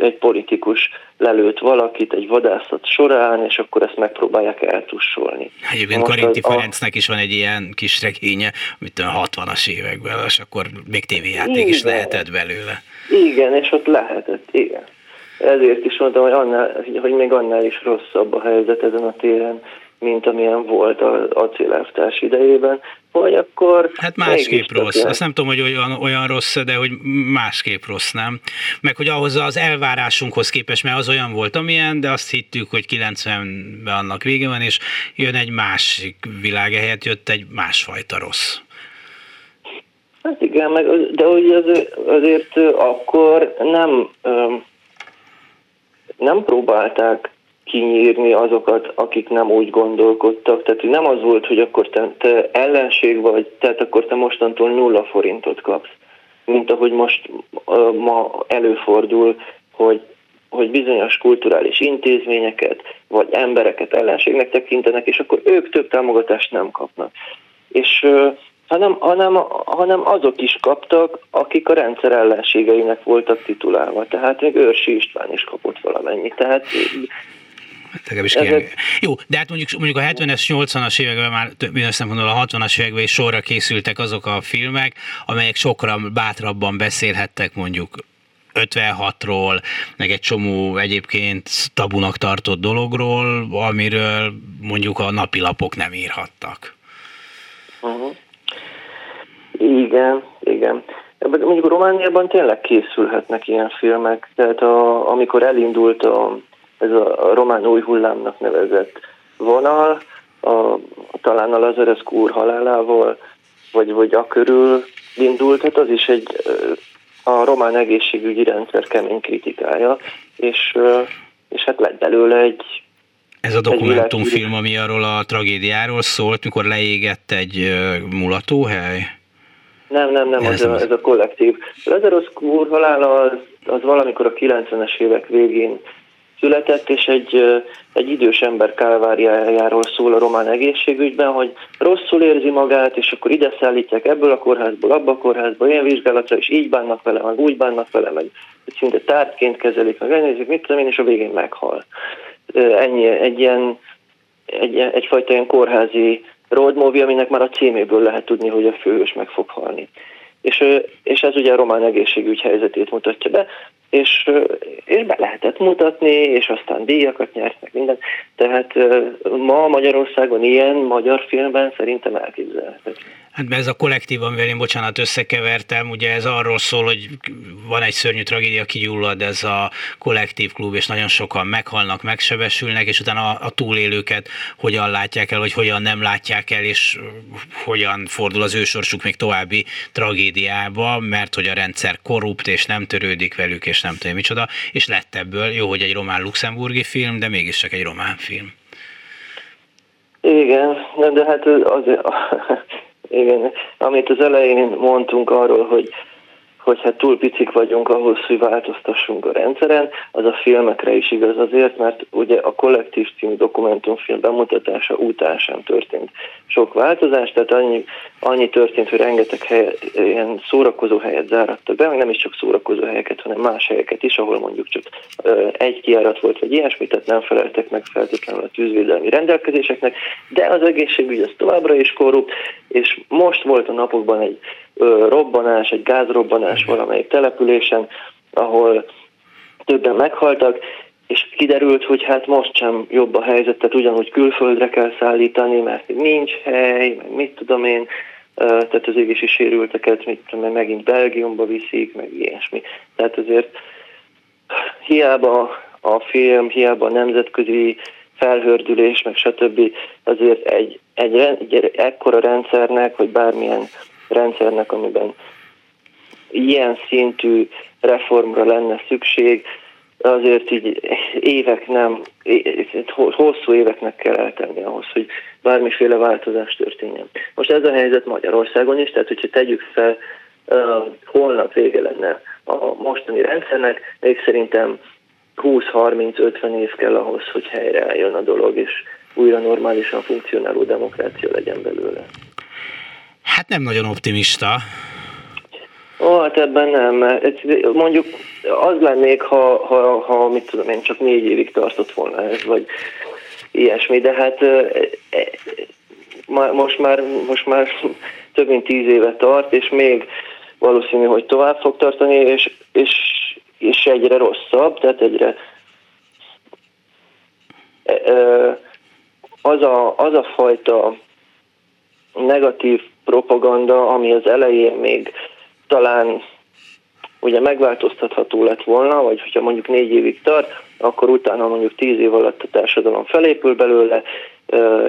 egy politikus lelőtt valakit egy vadászat során, és akkor ezt megpróbálják eltussolni. Egyébként Karinti Ferencnek is van egy ilyen kis regénye, amit a 60-as években, és akkor még tévéjáték is lehetett belőle. Igen, és ott lehetett, igen. Ezért is mondtam, hogy még annál is rosszabb a helyzet ezen a téren, mint amilyen volt az acéláftás idejében, vagy akkor... Hát másképp rossz. Azt nem tudom, hogy olyan rossz, de hogy másképp rossz, nem? Meg hogy ahhoz az elvárásunkhoz képest, mert az olyan volt, amilyen, de azt hittük, hogy 90-ben annak vége van, és jön egy másik világ, ehelyett jött egy másfajta rossz. Hát igen, de hogy azért akkor nem próbálták kinyírni azokat, akik nem úgy gondolkodtak. Tehát nem az volt, hogy akkor te ellenség vagy, tehát akkor te mostantól 0 forintot kapsz. Mint ahogy most ma előfordul, hogy bizonyos kulturális intézményeket, vagy embereket ellenségnek tekintenek, és akkor ők több támogatást nem kapnak. És... Hanem azok is kaptak, akik a rendszer ellenségeinek voltak titulálva. Tehát még Őrsi István is kapott valamennyit. Tehát... Jó, de hát mondjuk a 70-es, 80-as években már bizonyos szempontból a 60-as években is sorra készültek azok a filmek, amelyek sokkal bátrabban beszélhettek mondjuk 56-ról, meg egy csomó egyébként tabunak tartott dologról, amiről mondjuk a napilapok nem írhattak. Uh-huh. Igen. Mondjuk Romániában tényleg készülhetnek ilyen filmek, tehát amikor elindult ez a román új hullámnak nevezett vonal, talán a Lazareszk úr halálával, vagy akörül indult, hát az is a román egészségügyi rendszer kemény kritikája, és hát lett belőle egy... Ez a dokumentumfilm, ami arról a tragédiáról szólt, mikor leégett egy mulatóhely? Nem, ez a kollektív. Lazarosz úr halála az valamikor a 90-es évek végén született, és egy idős ember kálváriájáról szól a román egészségügyben, hogy rosszul érzi magát, és akkor ide szállítják ebből a kórházból, abba a kórházba, ilyen vizsgálatra, és így bánnak vele, meg úgy bánnak vele, meg szinte tárgyként kezelik, meg elnézik, mit tudom én, és a végén meghal. Ennyi, egyfajta ilyen kórházi road movie, aminek már a címéből lehet tudni, hogy a főhős meg fog halni. És ez ugye a román egészségügy helyzetét mutatja be, és be lehetett mutatni, és aztán díjakat nyertek, minden. Tehát ma Magyarországon ilyen magyar filmben szerintem elképzelhető. Hát ez a kollektív, amivel én összekevertem, ugye ez arról szól, hogy van egy szörnyű tragédia, kigyullad ez a kollektív klub, és nagyon sokan meghalnak, megsebesülnek, és utána a túlélőket hogyan látják el, vagy hogyan nem látják el, és hogyan fordul az ő sorsuk még további tragédiába, mert hogy a rendszer korrupt, és nem törődik velük, és nem tudja micsoda, és lett ebből, jó, hogy egy román-luxemburgi film, de mégis csak egy román film. Igen, de hát igen, amit az elején mondtunk arról, hogy hát túl picik vagyunk ahhoz, hogy változtassunk a rendszeren, az a filmekre is igaz azért, mert ugye a kollektív című dokumentumfilm bemutatása után sem történt sok változás, tehát annyi történt, hogy rengeteg ilyen szórakozó helyet zárattak be, meg nem is csak szórakozó helyeket, hanem más helyeket is, ahol mondjuk csak egy kijárat volt, vagy ilyesmi, tehát nem feleltek meg feltétlenül a tűzvédelmi rendelkezéseknek, de az egészségügy az továbbra is korrupt, és most volt a napokban egy robbanás, egy gázrobbanás valamelyik településen, ahol többen meghaltak, és kiderült, hogy hát most sem jobb a helyzet, tehát ugyanúgy külföldre kell szállítani, mert nincs hely, meg mit tudom én, tehát az égési sérülteket, mit tudom én, megint Belgiumba viszik, meg ilyesmi. Tehát azért hiába a film, hiába a nemzetközi felhördülés, meg stb. Azért egy ekkora rendszernek, vagy bármilyen rendszernek, amiben ilyen szintű reformra lenne szükség, azért így hosszú éveknek kell eltenni ahhoz, hogy bármiféle változás történjen. Most ez a helyzet Magyarországon is, tehát hogyha tegyük fel, holnap vége lenne a mostani rendszernek, még szerintem 20-30-50 év kell ahhoz, hogy helyreálljon a dolog, és újra normálisan funkcionáló demokrácia legyen belőle. Hát nem nagyon optimista. Hát ebben nem. Mondjuk az lennék, ha mit tudom én, csak 4 évig tartott volna ez, vagy ilyesmi, de hát most már több mint 10 éve tart, és még valószínű, hogy tovább fog tartani, és egyre rosszabb, tehát egyre... az a fajta negatív propaganda, ami az elején még talán ugye megváltoztatható lett volna, vagy hogyha mondjuk 4 évig tart, akkor utána mondjuk 10 év alatt a társadalom felépül belőle,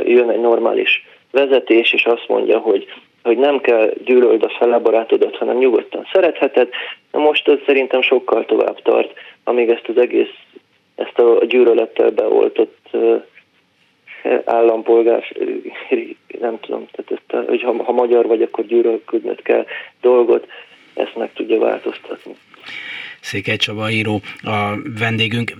jön egy normális vezetés, és azt mondja, hogy nem kell gyűlöld a fele barátodat, hanem nyugodtan szeretheted. Most ez szerintem sokkal tovább tart, amíg ezt a gyűlölettel beoltott állampolgár, nem tudom, tehát ezt, ha magyar vagy, akkor gyűlölködnöd kell dolgot, ezt meg tudja változtatni. Székely Csaba író a vendégünk.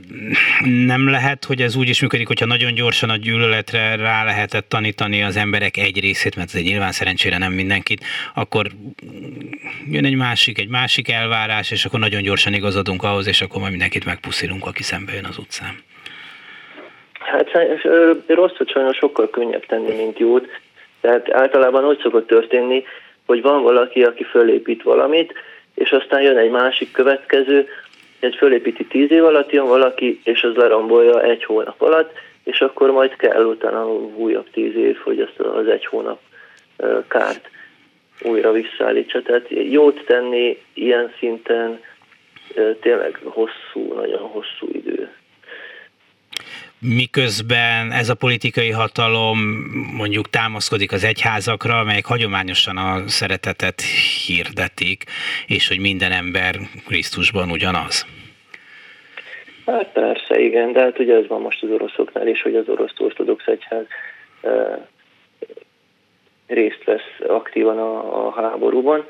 Nem lehet, hogy ez úgy is működik, hogyha nagyon gyorsan a gyűlöletre rá lehetett tanítani az emberek egy részét, mert ez nyilván szerencsére nem mindenkit, akkor jön egy másik elvárás, és akkor nagyon gyorsan igazodunk ahhoz, és akkor majd mindenkit megpuszilunk, aki szembe jön az utcán. Hát rosszat sajnos sokkal könnyebb tenni, mint jót. Tehát általában úgy szokott történni, hogy van valaki, aki fölépít valamit, és aztán jön egy másik következő, egy fölépíti 10 év alatt, jön valaki, és az lerombolja 1 hónap alatt, és akkor majd kell utána újabb 10 év, hogy ezt az 1 hónap kárt újra visszaállítsa. Tehát jót tenni ilyen szinten tényleg hosszú, nagyon hosszú idő. Miközben ez a politikai hatalom mondjuk támaszkodik az egyházakra, amelyek hagyományosan a szeretetet hirdetik, és hogy minden ember Krisztusban ugyanaz. Hát persze, igen, de hát ugye ez van most az oroszoknál is, hogy az orosz ortodox egyház részt vesz aktívan a háborúban.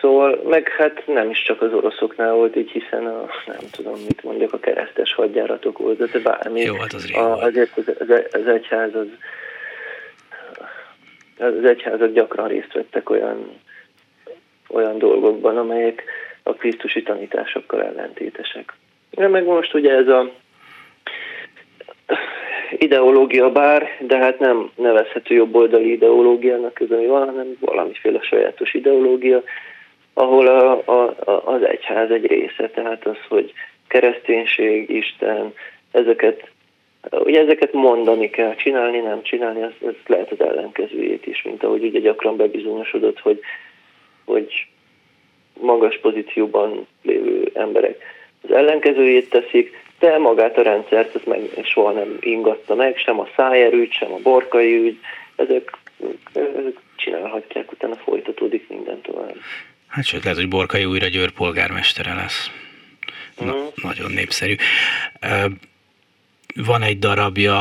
Szóval, meg hát nem is csak az oroszoknál volt így, hiszen nem tudom, mit mondjak, a keresztes hadjáratok volt, de bármi. Jó, hát az azért az egyházak gyakran részt vettek olyan dolgokban, amelyek a krisztusi tanításokkal ellentétesek. De meg most ugye ez a ideológia bár, de hát nem nevezhető jobboldali ideológiának ez, ami van, hanem valamiféle sajátos ideológia, ahol az egyház egy része, tehát az, hogy kereszténység, Isten, ezeket mondani kell, csinálni, nem csinálni, ez lehet az ellenkezőjét is, mint ahogy ugye gyakran bebizonyosodott, hogy magas pozícióban lévő emberek az ellenkezőjét teszik, de magát a rendszert, ez meg soha nem ingatta meg, sem a Szájer, sem a Borkai ügy, ezek csinálhatják, utána folytatódik minden tovább. Hát sőt, lehet, hogy Borkai újra Győr polgármestere lesz. Nagyon népszerű. Van egy darabja,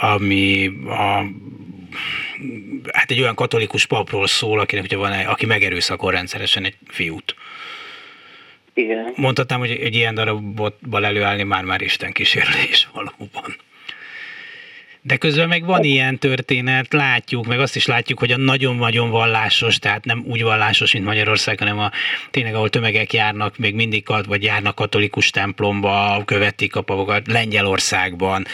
ami hát egy olyan katolikus papról szól, aki megerőszakol rendszeresen egy fiút. Igen. Mondhatnám, hogy egy ilyen darabotban előállni már Isten kísérlés valóban. De közben meg van ilyen történet, látjuk, meg azt is látjuk, hogy a nagyon-nagyon vallásos, tehát nem úgy vallásos, mint Magyarország, hanem tényleg, ahol tömegek járnak, még mindig vagy járnak katolikus templomba, követik a papokat, Lengyelországban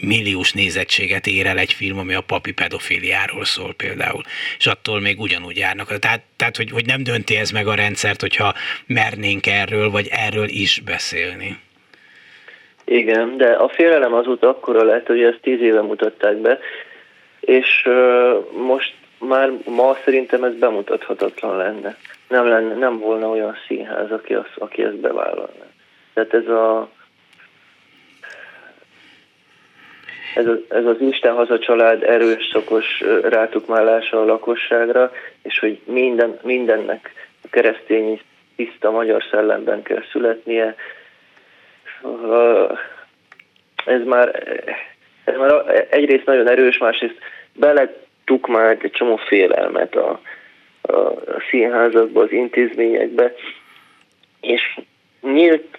milliós nézettséget ér el egy film, ami a papi pedofiliáról szól például, és attól még ugyanúgy járnak. Tehát hogy nem dönti ez meg a rendszert, hogyha mernénk erről, vagy erről is beszélni. Igen, de a félelem azóta akkora lett, hogy ezt 10 éve mutatták be, és most már ma szerintem ez bemutathatatlan lenne. Nem volna olyan színház, aki ezt bevállalna. Tehát ez az Isten haza család erős szakos rátukmálása a lakosságra, és hogy mindennek a keresztény tiszta magyar szellemben kell születnie. Ez már egyrészt nagyon erős, másrészt beletukmálják egy csomó félelmet a színházakba, az intézményekbe, és nyílt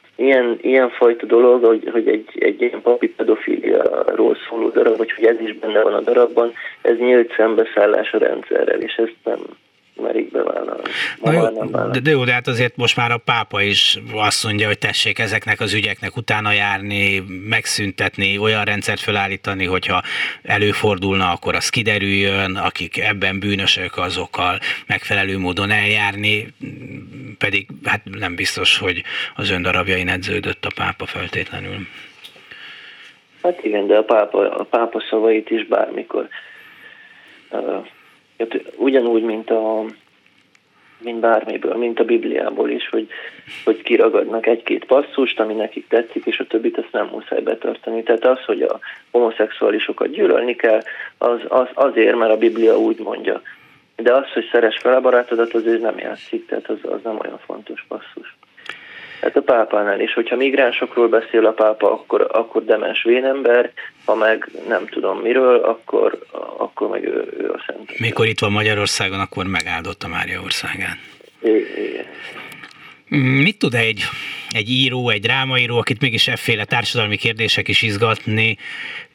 ilyenfajta dolog, hogy egy ilyen papi pedofiliáról szóló darab, vagy hogy ez is benne van a darabban, ez nyílt szembeszállás a rendszerrel, és ezt nem merik bevállalni. De hát azért most már a pápa is azt mondja, hogy tessék ezeknek az ügyeknek utána járni, megszüntetni, olyan rendszert felállítani, hogyha előfordulna, akkor az kiderüljön, akik ebben bűnösök, azokkal megfelelő módon eljárni, pedig hát nem biztos, hogy az ön darabjain edződött a pápa feltétlenül. Hát igen, de a pápa szavait is bármikor. Ugyanúgy, mint bármiből, mint a Bibliából is, hogy kiragadnak egy-két passzust, ami nekik tetszik, és a többit ezt nem muszáj betartani. Tehát az, hogy a homoszexuálisokat gyűlölni kell, az azért, mert a Biblia úgy mondja. De az, hogy szeress fel a barátodat, azért nem játszik, tehát az nem olyan fontos passzus. Hát a pápánál is, hogyha migránsokról beszél a pápa, akkor demens vénember, ha meg nem tudom miről, akkor meg ő a szent. Mikor itt van Magyarországon, akkor megáldott a Mária országán. Igen. Mit tud egy író, egy drámaíró, akit mégis efféle társadalmi kérdések is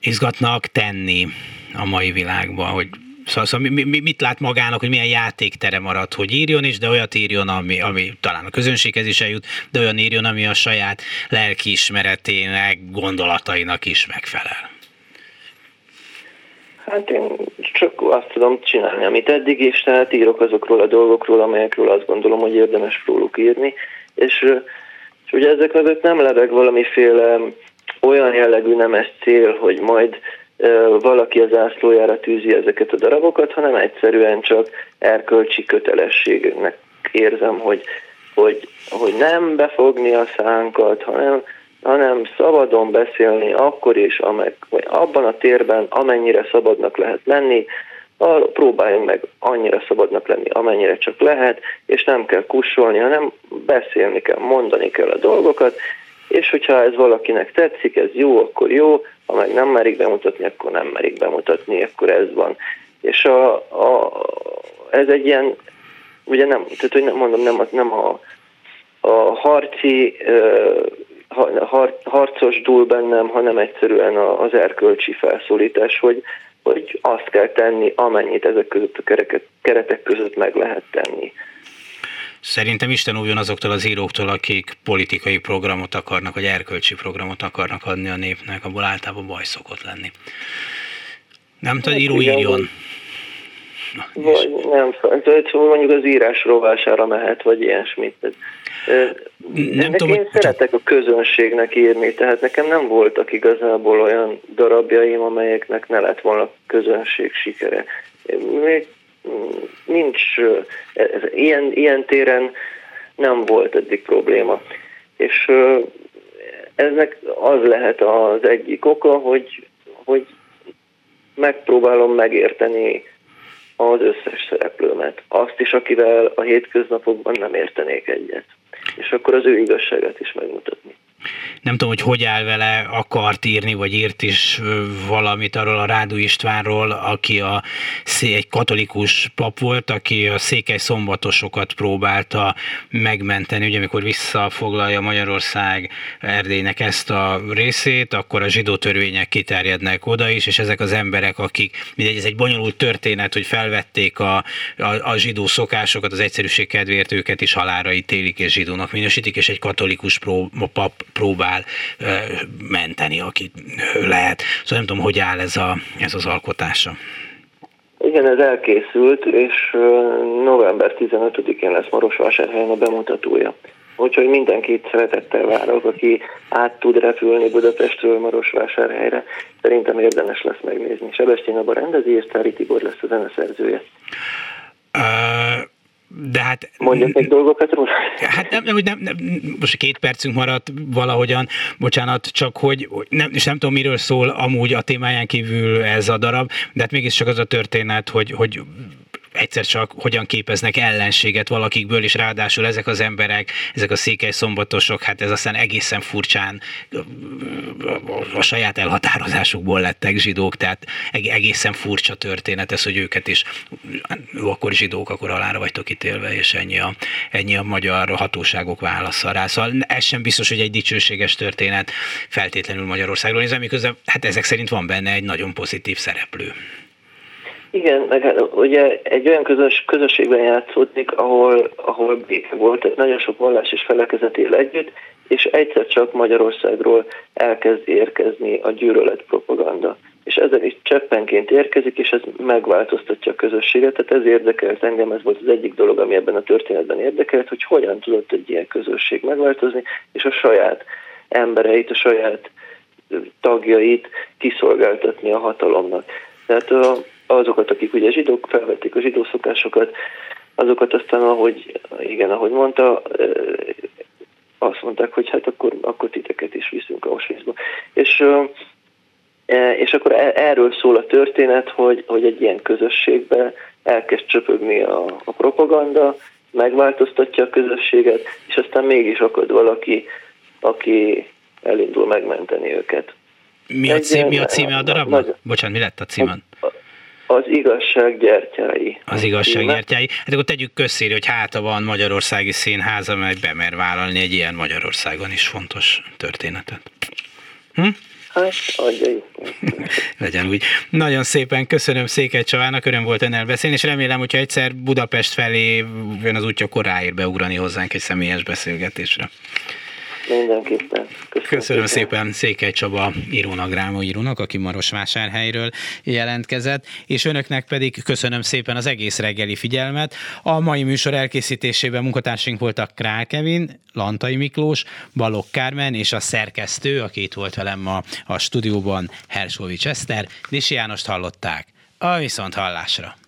izgatnak tenni a mai világban, hogy szóval mit lát magának, hogy milyen játéktere marad, hogy írjon is, de olyat írjon, ami talán a közönséghez is eljut, de olyan írjon, ami a saját lelkiismeretének, gondolatainak is megfelel. Hát én csak azt tudom csinálni, amit eddig is, tehát írok azokról a dolgokról, amelyekről azt gondolom, hogy érdemes róluk írni, és ugye ezek mögött nem lebeg valamiféle olyan jellegű nemes cél, hogy majd valaki az zászlójára tűzi ezeket a darabokat, hanem egyszerűen csak erkölcsi kötelességnek érzem, hogy nem befogni a szánkat, hanem szabadon beszélni akkor is, vagy abban a térben, amennyire szabadnak lehet lenni, próbáljunk meg annyira szabadnak lenni, amennyire csak lehet, és nem kell kussolni, hanem beszélni kell, mondani kell a dolgokat, és hogyha ez valakinek tetszik, ez jó, akkor jó, ha meg nem merik bemutatni, akkor nem merik bemutatni, akkor ez van. És ez egy ilyen, ugye nem, tehát hogy mondom, nem a harcos dúl bennem, hanem egyszerűen az erkölcsi felszólítás, hogy azt kell tenni, amennyit ezek között a keretek között meg lehet tenni. Szerintem Isten óvjon azoktól az íróktól, akik politikai programot akarnak, vagy erkölcsi programot akarnak adni a népnek, abból általában baj szokott lenni. Nem tudom, író írjon. Vagy nem, mondjuk az írás rovására mehet, vagy ilyesmit. Én szeretek a közönségnek írni, tehát nekem nem voltak igazából olyan darabjaim, amelyeknek ne lett volna közönség sikere. Nincs, ilyen téren nem volt eddig probléma. És eznek az lehet az egyik oka, hogy megpróbálom megérteni az összes szereplőmet. Azt is, akivel a hétköznapokban nem értenék egyet. És akkor az ő igazságát is megmutatni. Nem tudom, hogy áll vele, akart írni, vagy írt is valamit arról a Rádó Istvánról, aki egy katolikus pap volt, aki a székely szombatosokat próbálta megmenteni. Ugye, amikor visszafoglalja Magyarország Erdélynek ezt a részét, akkor a zsidó törvények kiterjednek oda is, és ezek az emberek, akik, mindegy, ez egy bonyolult történet, hogy felvették a zsidó szokásokat, az egyszerűség kedvéért őket is halálra ítélik, és zsidónak minősítik, és egy katolikus pap próbál menteni, akit lehet. Szóval nem tudom, hogy áll ez az alkotása. Igen, ez elkészült, és november 15-én lesz Marosvásárhelyen a bemutatója. Úgyhogy mindenkit szeretettel várok, aki át tud repülni Budapestről Marosvásárhelyre. Szerintem érdemes lesz megnézni. Sebestyén Aba rendezi, és Tári Tibor lesz a zeneszerzője. De hát, mondjak egy dolgokat róla? Hát nem, most 2 percünk maradt valahogyan, bocsánat, csak hogy nem tudom, miről szól amúgy a témáján kívül ez a darab, de hát mégis csak az a történet, hogy egyszer csak hogyan képeznek ellenséget valakikből, és ráadásul ezek az emberek, ezek a székely szombatosok, hát ez aztán egészen furcsán a saját elhatározásukból lettek zsidók, tehát egészen furcsa történet ez, hogy őket is, akkor zsidók, akkor halálra vagytok ítélve, és ennyi a magyar hatóságok válasza rá. Szóval ez sem biztos, hogy egy dicsőséges történet feltétlenül Magyarországról nézve, miközben hát ezek szerint van benne egy nagyon pozitív szereplő. Igen, meg ugye egy olyan közösségben játszódik, ahol béke volt, nagyon sok vallás és felekezet él együtt, és egyszer csak Magyarországról elkezd érkezni a gyűlöletpropaganda. És ezzel is cseppenként érkezik, és ez megváltoztatja a közösséget, tehát ez érdekelt engem, ez volt az egyik dolog, ami ebben a történetben érdekelt, hogy hogyan tudott egy ilyen közösség megváltozni, és a saját embereit, a saját tagjait kiszolgáltatni a hatalomnak. Tehát azokat, akik ugye zsidók, felvették a zsidó szokásokat, azokat aztán, ahogy mondta, azt mondták, hogy hát akkor titeket is viszünk Auschwitzba. És akkor erről szól a történet, hogy egy ilyen közösségbe elkezd csöpögni a propaganda, megváltoztatja a közösséget, és aztán mégis akad valaki, aki elindul megmenteni őket. Mi a címe a darabnak? Bocsánat, mi lett a címen? Az igazság gyertyái. Az igazság gyertyái. Hát akkor tegyük közszéri, hogy háta van magyarországi színház, amely bemer vállalni egy ilyen Magyarországon is fontos történetet. Hát, adjai. Legyen úgy. Nagyon szépen köszönöm Székely Csabának, öröm volt önnel beszélni, és remélem, hogyha egyszer Budapest felé jön az útja, akkor ráér beugrani hozzánk egy személyes beszélgetésre. Mindenképpen. Köszönöm szépen Székely Csaba írónak, drámaírónak, aki Marosvásárhelyről jelentkezett, és önöknek pedig köszönöm szépen az egész reggeli figyelmet. A mai műsor elkészítésében munkatársaink voltak Král Kevin, Lantai Miklós, Balogh Kármen és a szerkesztő, aki itt volt velem ma a stúdióban, Hersóvics Eszter, Dési Jánost hallották. A viszonthallásra!